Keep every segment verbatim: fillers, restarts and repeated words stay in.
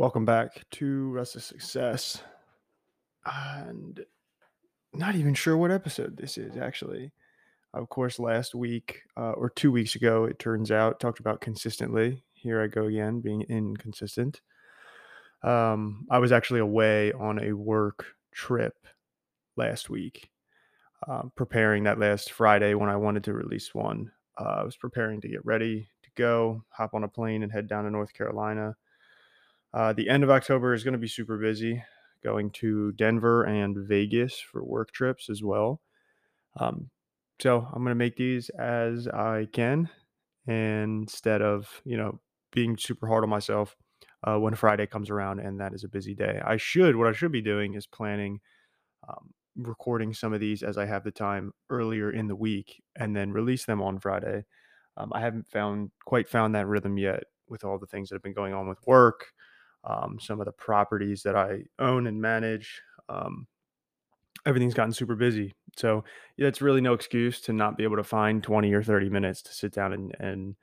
Welcome back to Restless Success. And not even sure what episode this is, actually. Of course, last week uh, or two weeks ago, it turns out, talked about consistently. Here I go again, being inconsistent. Um, I was actually away on a work trip last week, uh, preparing that last Friday when I wanted to release one. Uh, I was preparing to get ready to go, hop on a plane and head down to North Carolina. Uh, the end of October is going to be super busy, going to Denver and Vegas for work trips as well. Um, so I'm going to make these as I can instead of, you know, being super hard on myself uh, when Friday comes around and that is a busy day. I should, what I should be doing is planning, um, recording some of these as I have the time earlier in the week and then release them on Friday. Um, I haven't found quite found that rhythm yet with all the things that have been going on with work. Um, some of the properties that I own and manage, um, everything's gotten super busy. So yeah, it's really no excuse to not be able to find twenty or thirty minutes to sit down and, and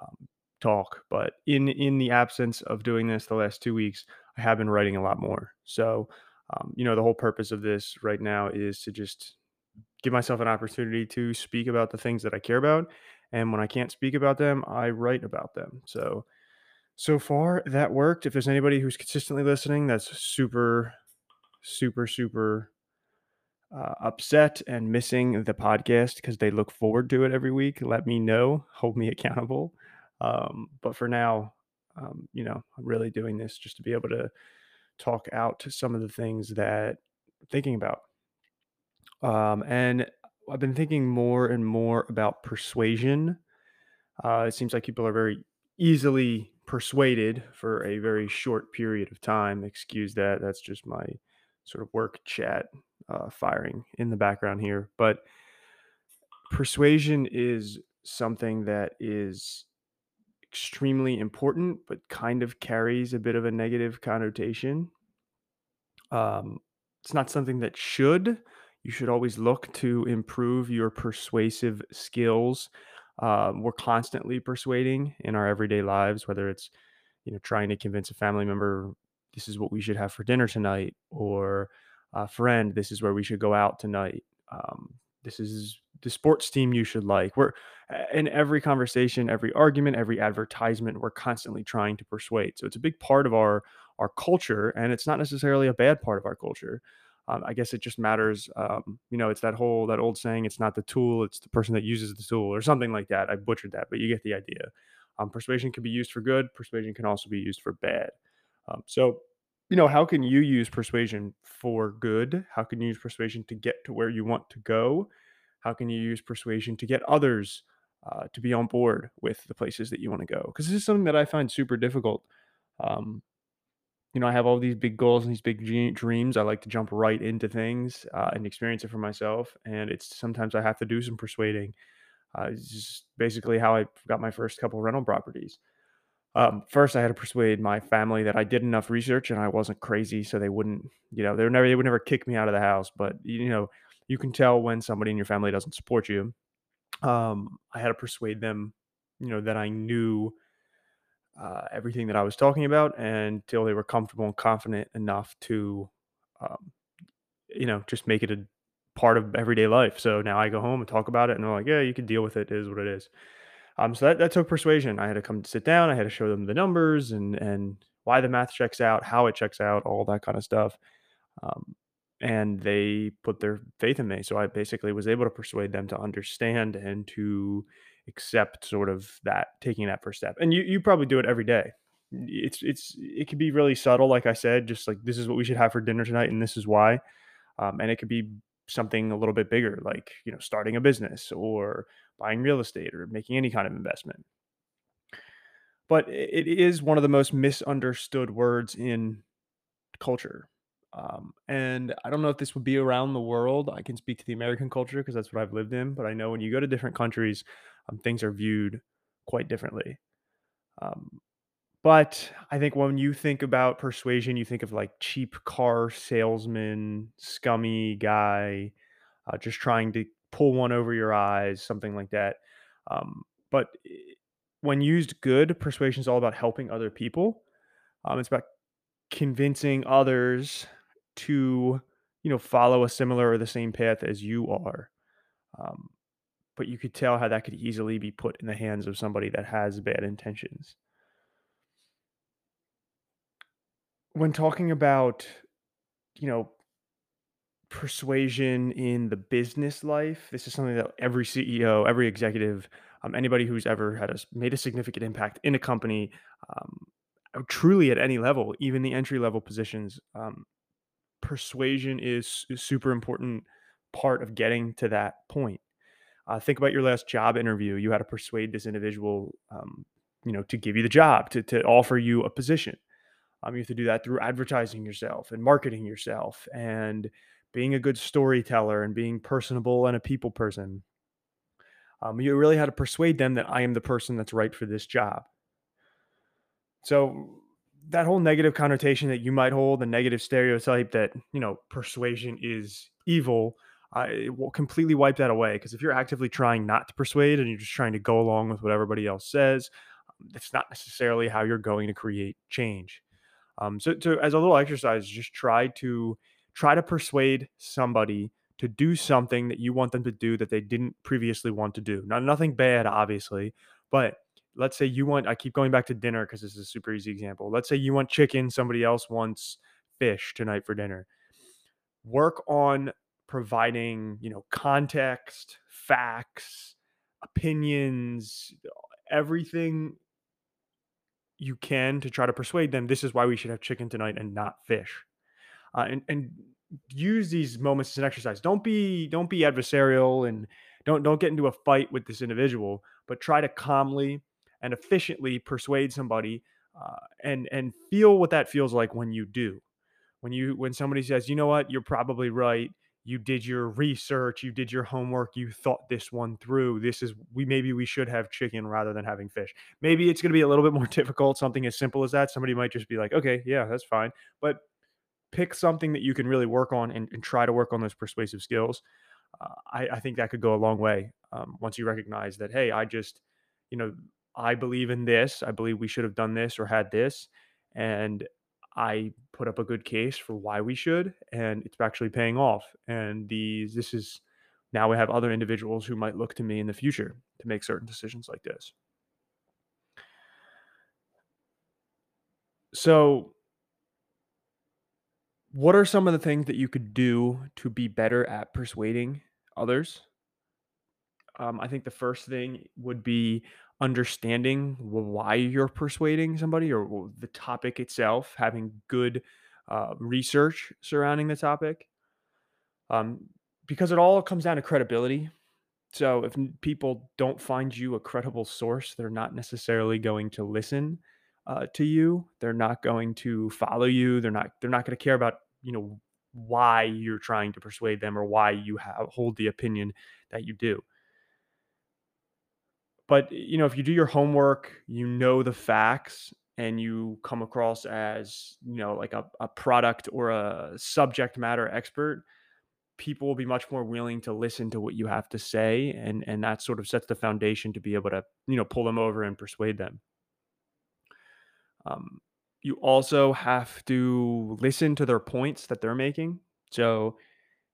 um, talk. But in, in the absence of doing this the last two weeks, I have been writing a lot more. So, um, you know, the whole purpose of this right now is to just give myself an opportunity to speak about the things that I care about. And when I can't speak about them, I write about them. So So far, that worked. If there's anybody who's consistently listening, that's super, super, super uh, upset and missing the podcast because they look forward to it every week. Let me know. Hold me accountable. Um, but for now, um, you know, I'm really doing this just to be able to talk out to some of the things that I'm thinking about. Um, and I've been thinking more and more about persuasion. Uh, it seems like people are very easily persuaded for a very short period of time. Excuse that. That's just my sort of work chat uh, firing in the background here. But persuasion is something that is extremely important, but kind of carries a bit of a negative connotation. Um, it's not something that should. You should always look to improve your persuasive skills. Um, we're constantly persuading in our everyday lives, whether it's, you know, trying to convince a family member, this is what we should have for dinner tonight, or a friend, this is where we should go out tonight. Um, this is the sports team you should like. We're in every conversation, every argument, every advertisement, we're constantly trying to persuade. So it's a big part of our, our culture, and it's not necessarily a bad part of our culture. Um, I guess it just matters. Um, you know, it's that whole, that old saying, it's not the tool, it's the person that uses the tool or something like that. I butchered that, but you get the idea. Um, persuasion can be used for good. Persuasion can also be used for bad. Um, so, you know, how can you use persuasion for good? How can you use persuasion to get to where you want to go? How can you use persuasion to get others uh, to be on board with the places that you want to go? Because this is something that I find super difficult. Um, You know, I have all these big goals and these big g- dreams. I like to jump right into things uh, and experience it for myself. And it's sometimes I have to do some persuading. Uh, it's just basically how I got my first couple of rental properties. Um, first, I had to persuade my family that I did enough research and I wasn't crazy, so they wouldn't, you know, they would never, they would never kick me out of the house. But you know, you can tell when somebody in your family doesn't support you. Um, I had to persuade them, you know, that I knew Uh, everything that I was talking about until they were comfortable and confident enough to, um, you know, just make it a part of everyday life. So now I go home and talk about it and they're like, yeah, you can deal with it. It is what it is. Um, so that, that took persuasion. I had to come sit down. I had to show them the numbers and, and why the math checks out, how it checks out, all that kind of stuff. Um, and they put their faith in me. So I basically was able to persuade them to understand and to accept sort of that, taking that first step. And you you probably do it every day. It's it's it could be really subtle, like I said, just like this is what we should have for dinner tonight, and this is why. Um, and it could be something a little bit bigger, like you know, starting a business or buying real estate or making any kind of investment. But it is one of the most misunderstood words in culture. Um, and I don't know if this would be around the world. I can speak to the American culture because that's what I've lived in. But I know when you go to different countries, um, things are viewed quite differently. Um, but I think when you think about persuasion, you think of like cheap car salesman, scummy guy, uh, just trying to pull one over your eyes, something like that. Um, but when used good, persuasion is all about helping other people. Um, it's about convincing others to, you know, follow a similar or the same path as you are. Um, but you could tell how that could easily be put in the hands of somebody that has bad intentions. When talking about, you know, persuasion in the business life, this is something that every C E O, every executive, um, anybody who's ever had a, made a significant impact in a company, um, truly at any level, even the entry-level positions, um, persuasion is a super important part of getting to that point. Uh, think about your last job interview. You had to persuade this individual, um, you know, to give you the job, to to offer you a position. Um, you have to do that through advertising yourself and marketing yourself and being a good storyteller and being personable and a people person. Um, you really had to persuade them that I am the person that's right for this job. So that whole negative connotation that you might hold, the negative stereotype that, you know, persuasion is evil, uh, it will completely wipe that away. Because if you're actively trying not to persuade and you're just trying to go along with what everybody else says, that's not necessarily how you're going to create change. Um, so, so as a little exercise, just try to try to persuade somebody to do something that you want them to do that they didn't previously want to do. Now, nothing bad, obviously, but let's say you want, I keep going back to dinner because this is a super easy example. Let's say you want chicken, somebody else wants fish tonight for dinner. Work on providing, you know, context, facts, opinions, everything you can to try to persuade them this is why we should have chicken tonight and not fish. Uh, and, and use these moments as an exercise. Don't be don't be adversarial and don't don't get into a fight with this individual, but try to calmly and efficiently persuade somebody uh, and and feel what that feels like when you do. When you when somebody says, you know what, you're probably right. You did your research. You did your homework. You thought this one through. This is we maybe we should have chicken rather than having fish. Maybe it's going to be a little bit more difficult. Something as simple as that. Somebody might just be like, okay, yeah, that's fine. But pick something that you can really work on and, and try to work on those persuasive skills. Uh, I, I think that could go a long way. Um, once you recognize that, hey, I just, you know, I believe in this. I believe we should have done this or had this. And I put up a good case for why we should, and it's actually paying off. And these, this is now we have other individuals who might look to me in the future to make certain decisions like this. So what are some of the things that you could do to be better at persuading others? Um, I think the first thing would be understanding why you're persuading somebody or the topic itself, having good uh, research surrounding the topic, um, because it all comes down to credibility. So if people don't find you a credible source, they're not necessarily going to listen Uh, to you. They're not going to follow you. They're not, they're not going to care about, you know, why you're trying to persuade them or why you have, hold the opinion that you do. But, you know, if you do your homework, you know, the facts, and you come across as, you know, like a, a product or a subject matter expert, people will be much more willing to listen to what you have to say. And, and that sort of sets the foundation to be able to, you know, pull them over and persuade them. Um, you also have to listen to their points that they're making. So,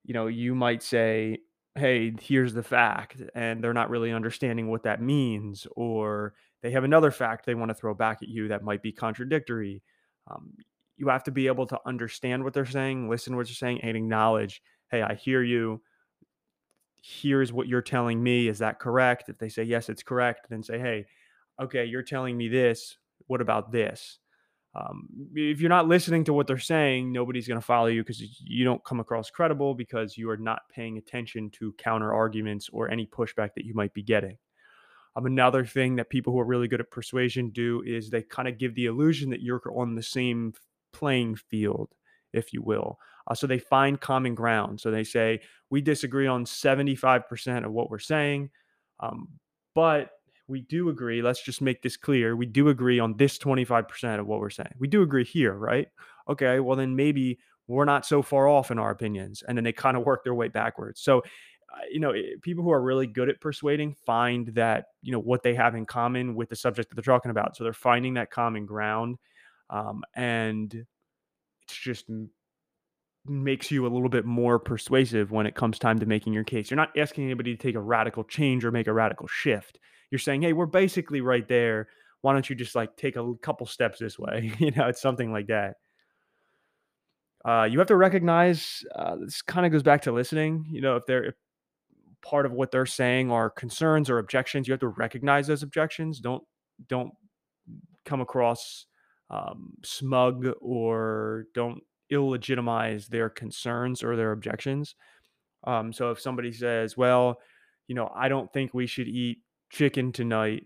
you know, you might say, hey, here's the fact, and they're not really understanding what that means, or they have another fact they want to throw back at you that might be contradictory. Um, you have to be able to understand what they're saying, listen to what they're saying, and acknowledge, hey, I hear you. Here's what you're telling me. Is that correct? If they say, yes, it's correct, then say, hey, okay, you're telling me this. What about this? Um, if you're not listening to what they're saying, nobody's going to follow you because you don't come across credible because you are not paying attention to counter arguments or any pushback that you might be getting. Um, another thing that people who are really good at persuasion do is they kind of give the illusion that you're on the same playing field, if you will. Uh, so they find common ground. So they say, we disagree on seventy-five percent of what we're saying, um, but we do agree. Let's just make this clear. We do agree on this twenty-five percent of what we're saying. We do agree here, right? Okay, well then maybe we're not so far off in our opinions. And then they kind of work their way backwards. So, uh, you know, it, people who are really good at persuading find that, you know, what they have in common with the subject that they're talking about. So they're finding that common ground. Um, and just makes you a little bit more persuasive when it comes time to making your case. You're not asking anybody to take a radical change or make a radical shift. You're saying, hey, we're basically right there. Why don't you just like take a couple steps this way? You know, it's something like that. Uh, you have to recognize, uh, this kind of goes back to listening. You know, if they're if part of what they're saying are concerns or objections, you have to recognize those objections. Don't, don't come across um, smug, or don't illegitimize their concerns or their objections. Um, so if somebody says, well, you know, I don't think we should eat chicken tonight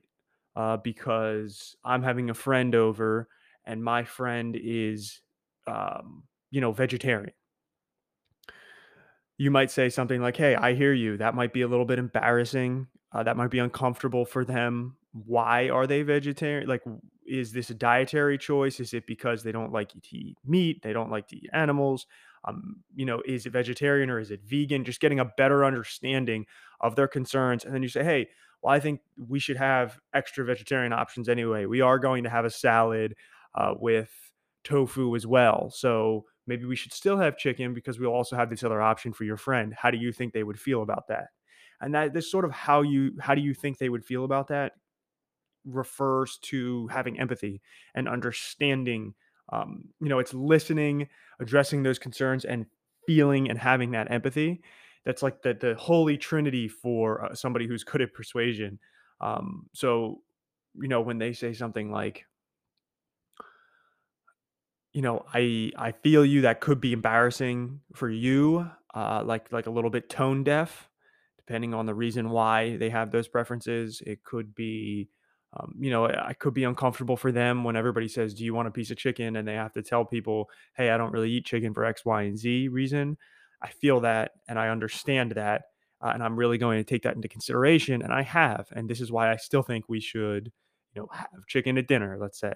uh, because I'm having a friend over and my friend is, um, you know, vegetarian. You might say something like, hey, I hear you. That might be a little bit embarrassing. Uh, that might be uncomfortable for them. Why are they vegetarian? Like, is this a dietary choice? Is it because they don't like to eat meat? They don't like to eat animals? Um, you know, is it vegetarian or is it vegan? Just getting a better understanding of their concerns. And then you say, hey, well, I think we should have extra vegetarian options anyway. We are going to have a salad uh, with tofu as well. So maybe we should still have chicken because we'll also have this other option for your friend. How do you think they would feel about that? And that this sort of how you, how do you think they would feel about that refers to having empathy and understanding. Um, you know, it's listening, addressing those concerns, and feeling and having that empathy. That's like the, the holy trinity for uh, somebody who's good at persuasion. Um, so, you know, when they say something like, you know, I, I feel you, that could be embarrassing for you, uh, like, like a little bit tone deaf, depending on the reason why they have those preferences. It could be, um, you know, I could be uncomfortable for them when everybody says, do you want a piece of chicken? And they have to tell people, hey, I don't really eat chicken for X, Y, and Z reason. I feel that, and I understand that, uh, and I'm really going to take that into consideration. And I have, and this is why I still think we should, you know, have chicken at dinner, let's say.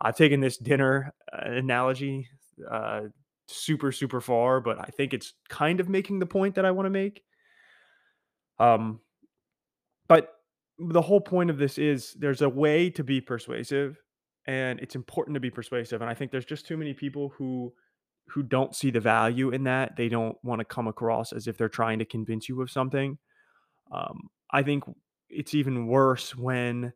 I've taken this dinner uh, analogy uh, super, super far, but I think it's kind of making the point that I want to make. Um, but the whole point of this is there's a way to be persuasive, and it's important to be persuasive. And I think there's just too many people who who don't see the value in that. They don't want to come across as if they're trying to convince you of something. Um, I think it's even worse when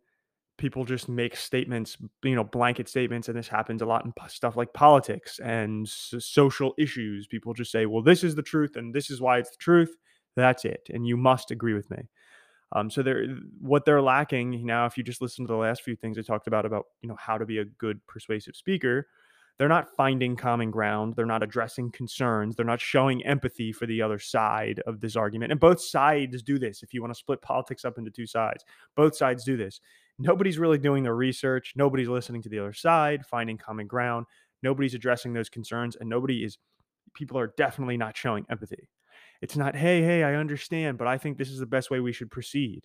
people just make statements, you know, blanket statements. And this happens a lot in stuff like politics and social issues. People just say, well, this is the truth and this is why it's the truth. That's it. And you must agree with me. Um, so they're, what they're lacking now, if you just listen to the last few things I talked about, about, you know, how to be a good persuasive speaker, they're not finding common ground. They're not addressing concerns. They're not showing empathy for the other side of this argument. And both sides do this. If you want to split politics up into two sides, both sides do this. Nobody's really doing their research. Nobody's listening to the other side, finding common ground. Nobody's addressing those concerns. And nobody is, people are definitely not showing empathy. It's not, hey, hey, I understand, but I think this is the best way we should proceed.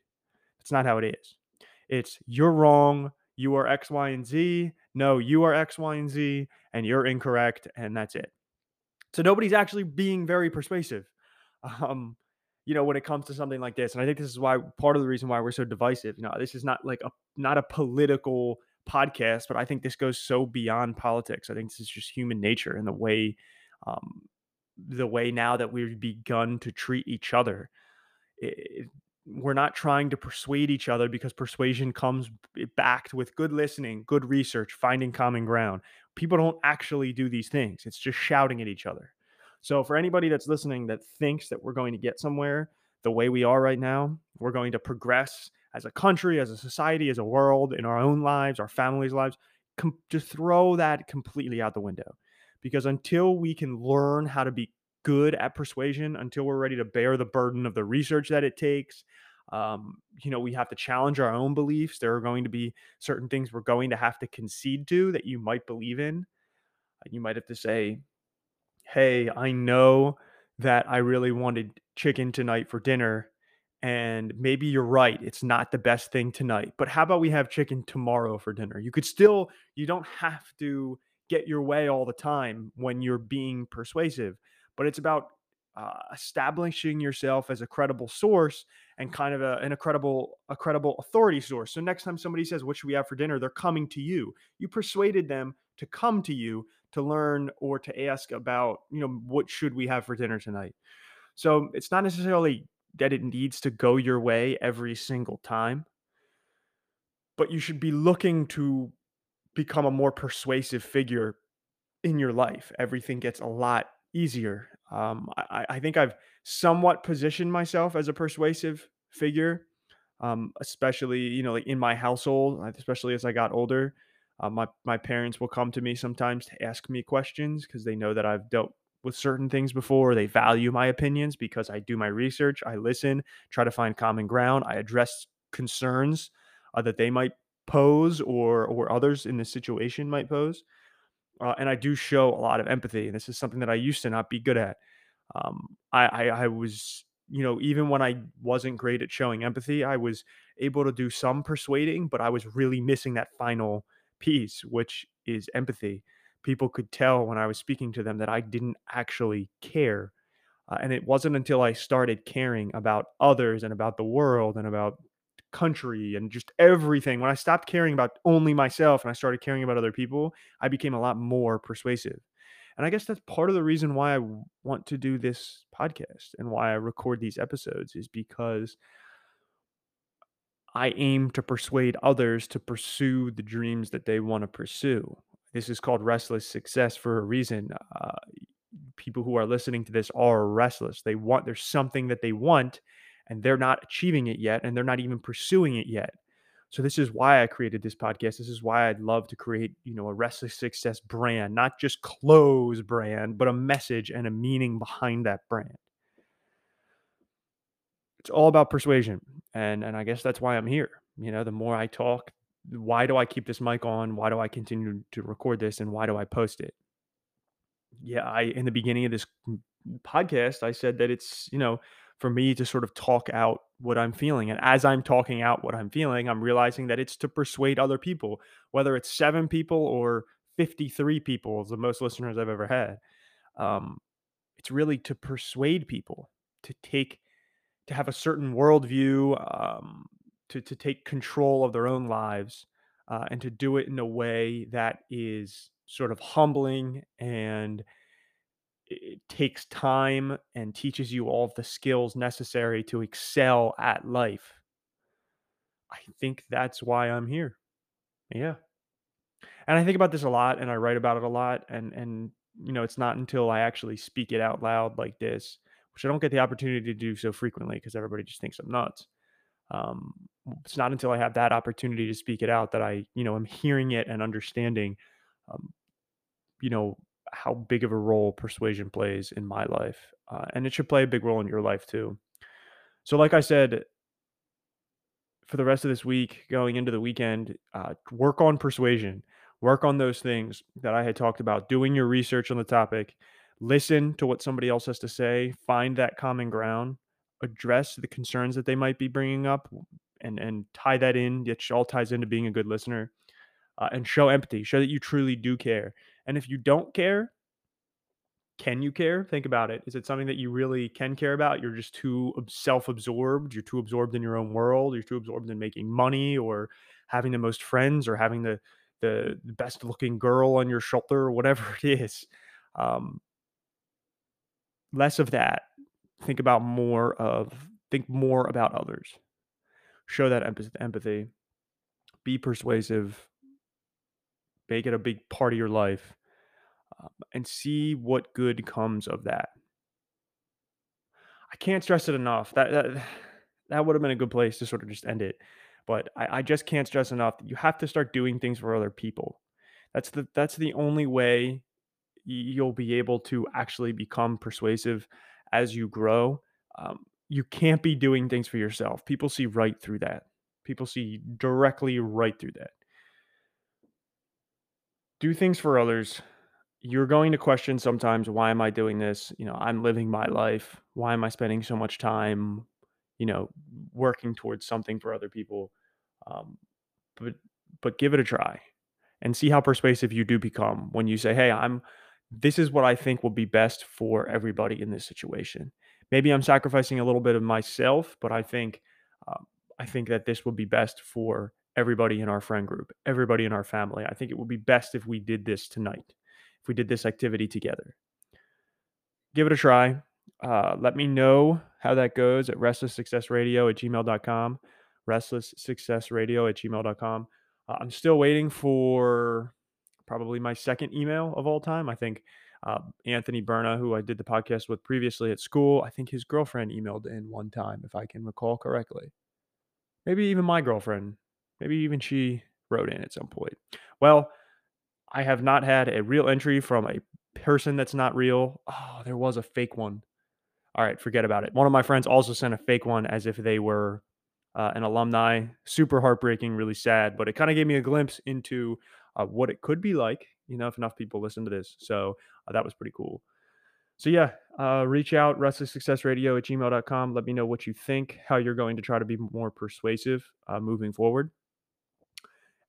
That's not how it is. It's, you're wrong. You are X, Y, and Z. No, you are X, Y, and Z, and you're incorrect, and that's it. So nobody's actually being very persuasive, um, you know, when it comes to something like this. And I think this is why part of the reason why we're so divisive. You know, this is not like a not a political podcast, but I think this goes so beyond politics. I think this is just human nature and the way, um, the way now that we've begun to treat each other. It, it, We're not trying to persuade each other, because persuasion comes backed with good listening, good research, finding common ground. People don't actually do these things. It's just shouting at each other. So for anybody that's listening that thinks that we're going to get somewhere the way we are right now, we're going to progress as a country, as a society, as a world, in our own lives, our families' lives, com- just throw that completely out the window. Because until we can learn how to be good at persuasion, until we're ready to bear the burden of the research that it takes. Um, you know, we have to challenge our own beliefs. There are going to be certain things we're going to have to concede to that you might believe in. You might have to say, hey, I know that I really wanted chicken tonight for dinner, and maybe you're right. It's not the best thing tonight, but how about we have chicken tomorrow for dinner? You could still, you don't have to get your way all the time when you're being persuasive. But it's about uh, establishing yourself as a credible source and kind of a, an incredible, a credible authority source. So next time somebody says, what should we have for dinner? They're coming to you. You persuaded them to come to you to learn or to ask about, you know, what should we have for dinner tonight? So it's not necessarily that it needs to go your way every single time, but you should be looking to become a more persuasive figure in your life. Everything gets a lot easier. Um, I, I think I've somewhat positioned myself as a persuasive figure, um, especially, you know, like in my household, especially as I got older. Uh, my, my parents will come to me sometimes to ask me questions because they know that I've dealt with certain things before. They value my opinions because I do my research. I listen, try to find common ground. I address concerns uh, that they might pose or, or others in this situation might pose. Uh, and I do show a lot of empathy. And this is something that I used to not be good at. Um, I, I, I was, you know, even when I wasn't great at showing empathy, I was able to do some persuading, but I was really missing that final piece, which is empathy. People could tell when I was speaking to them that I didn't actually care. Uh, and it wasn't until I started caring about others and about the world and about country and just everything, when I stopped caring about only myself and I started caring about other people, I became a lot more persuasive. And I guess that's part of the reason why I want to do this podcast and why I record these episodes, is because I aim to persuade others to pursue the dreams that they want to pursue. This is called restless success for a reason. Uh, people who are listening to this are restless. They want, there's something that they want, and they're not achieving it yet, and they're not even pursuing it yet. So this is why I created this podcast. This is why I'd love to create, you know, a Restless Success brand, not just clothes brand, but a message and a meaning behind that brand. It's all about persuasion. And, and I guess that's why I'm here. You know, the more I talk, why do I keep this mic on? Why do I continue to record this? And why do I post it? Yeah, I, in the beginning of this podcast, I said that it's, you know, for me to sort of talk out what I'm feeling. And as I'm talking out what I'm feeling, I'm realizing that it's to persuade other people, whether it's seven people or fifty-three people, the most listeners I've ever had. Um, it's really to persuade people to take, to have a certain worldview, um, to, to take control of their own lives, uh, and to do it in a way that is sort of humbling, and it takes time and teaches you all of the skills necessary to excel at life. I think that's why I'm here. Yeah. And I think about this a lot, and I write about it a lot. And, and, you know, it's not until I actually speak it out loud like this, which I don't get the opportunity to do so frequently because everybody just thinks I'm nuts. Um, it's not until I have that opportunity to speak it out that I, you know, I'm hearing it and understanding, um, you know, how big of a role persuasion plays in my life. Uh, and it should play a big role in your life too. So like I said, for the rest of this week, going into the weekend, uh, work on persuasion, work on those things that I had talked about, doing your research on the topic, listen to what somebody else has to say, find that common ground, address the concerns that they might be bringing up, and, and tie that in. It all ties into being a good listener, uh, and show empathy, show that you truly do care. And if you don't care, can you care? Think about it. Is it something that you really can care about? You're just too self-absorbed. You're too absorbed in your own world. You're too absorbed in making money or having the most friends or having the the best looking girl on your shoulder or whatever it is. Um, less of that. Think about more of, think more about others. Show that empathy. Be persuasive. Make it a big part of your life, um, and see what good comes of that. I can't stress it enough. That that, that would have been a good place to sort of just end it. But I, I just can't stress enough that you have to start doing things for other people. That's the, that's the only way you'll be able to actually become persuasive as you grow. Um, you can't be doing things for yourself. People see right through that. People see directly right through that. Do things for others. You're going to question sometimes, why am I doing this? You know, I'm living my life. Why am I spending so much time, you know, working towards something for other people? Um, but but give it a try and see how persuasive you do become when you say, hey, I'm this is what I think will be best for everybody in this situation. Maybe I'm sacrificing a little bit of myself, but I think uh, I think that this will be best for everybody in our friend group, everybody in our family. I think it would be best if we did this tonight. if we did this activity together. Give it a try. Uh, let me know how that goes at restless success radio at gmail dot com. restless success radio at gmail dot com. Uh, I'm still waiting for probably my second email of all time. I think uh, Anthony Berna, who I did the podcast with previously at school, I think his girlfriend emailed in one time, if I can recall correctly. Maybe even my girlfriend. Maybe even she wrote in at some point. Well, I have not had a real entry from a person that's not real. Oh, there was a fake one. All right, forget about it. One of my friends also sent a fake one as if they were uh, an alumni. Super heartbreaking, really sad, but it kind of gave me a glimpse into uh, what it could be like, you know, if enough people listen to this. So uh, that was pretty cool. So yeah, uh, reach out, restless success radio at gmail dot com. Let me know what you think, how you're going to try to be more persuasive uh, moving forward.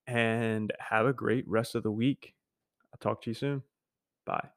And have a great rest of the week. I'll talk to you soon. Bye.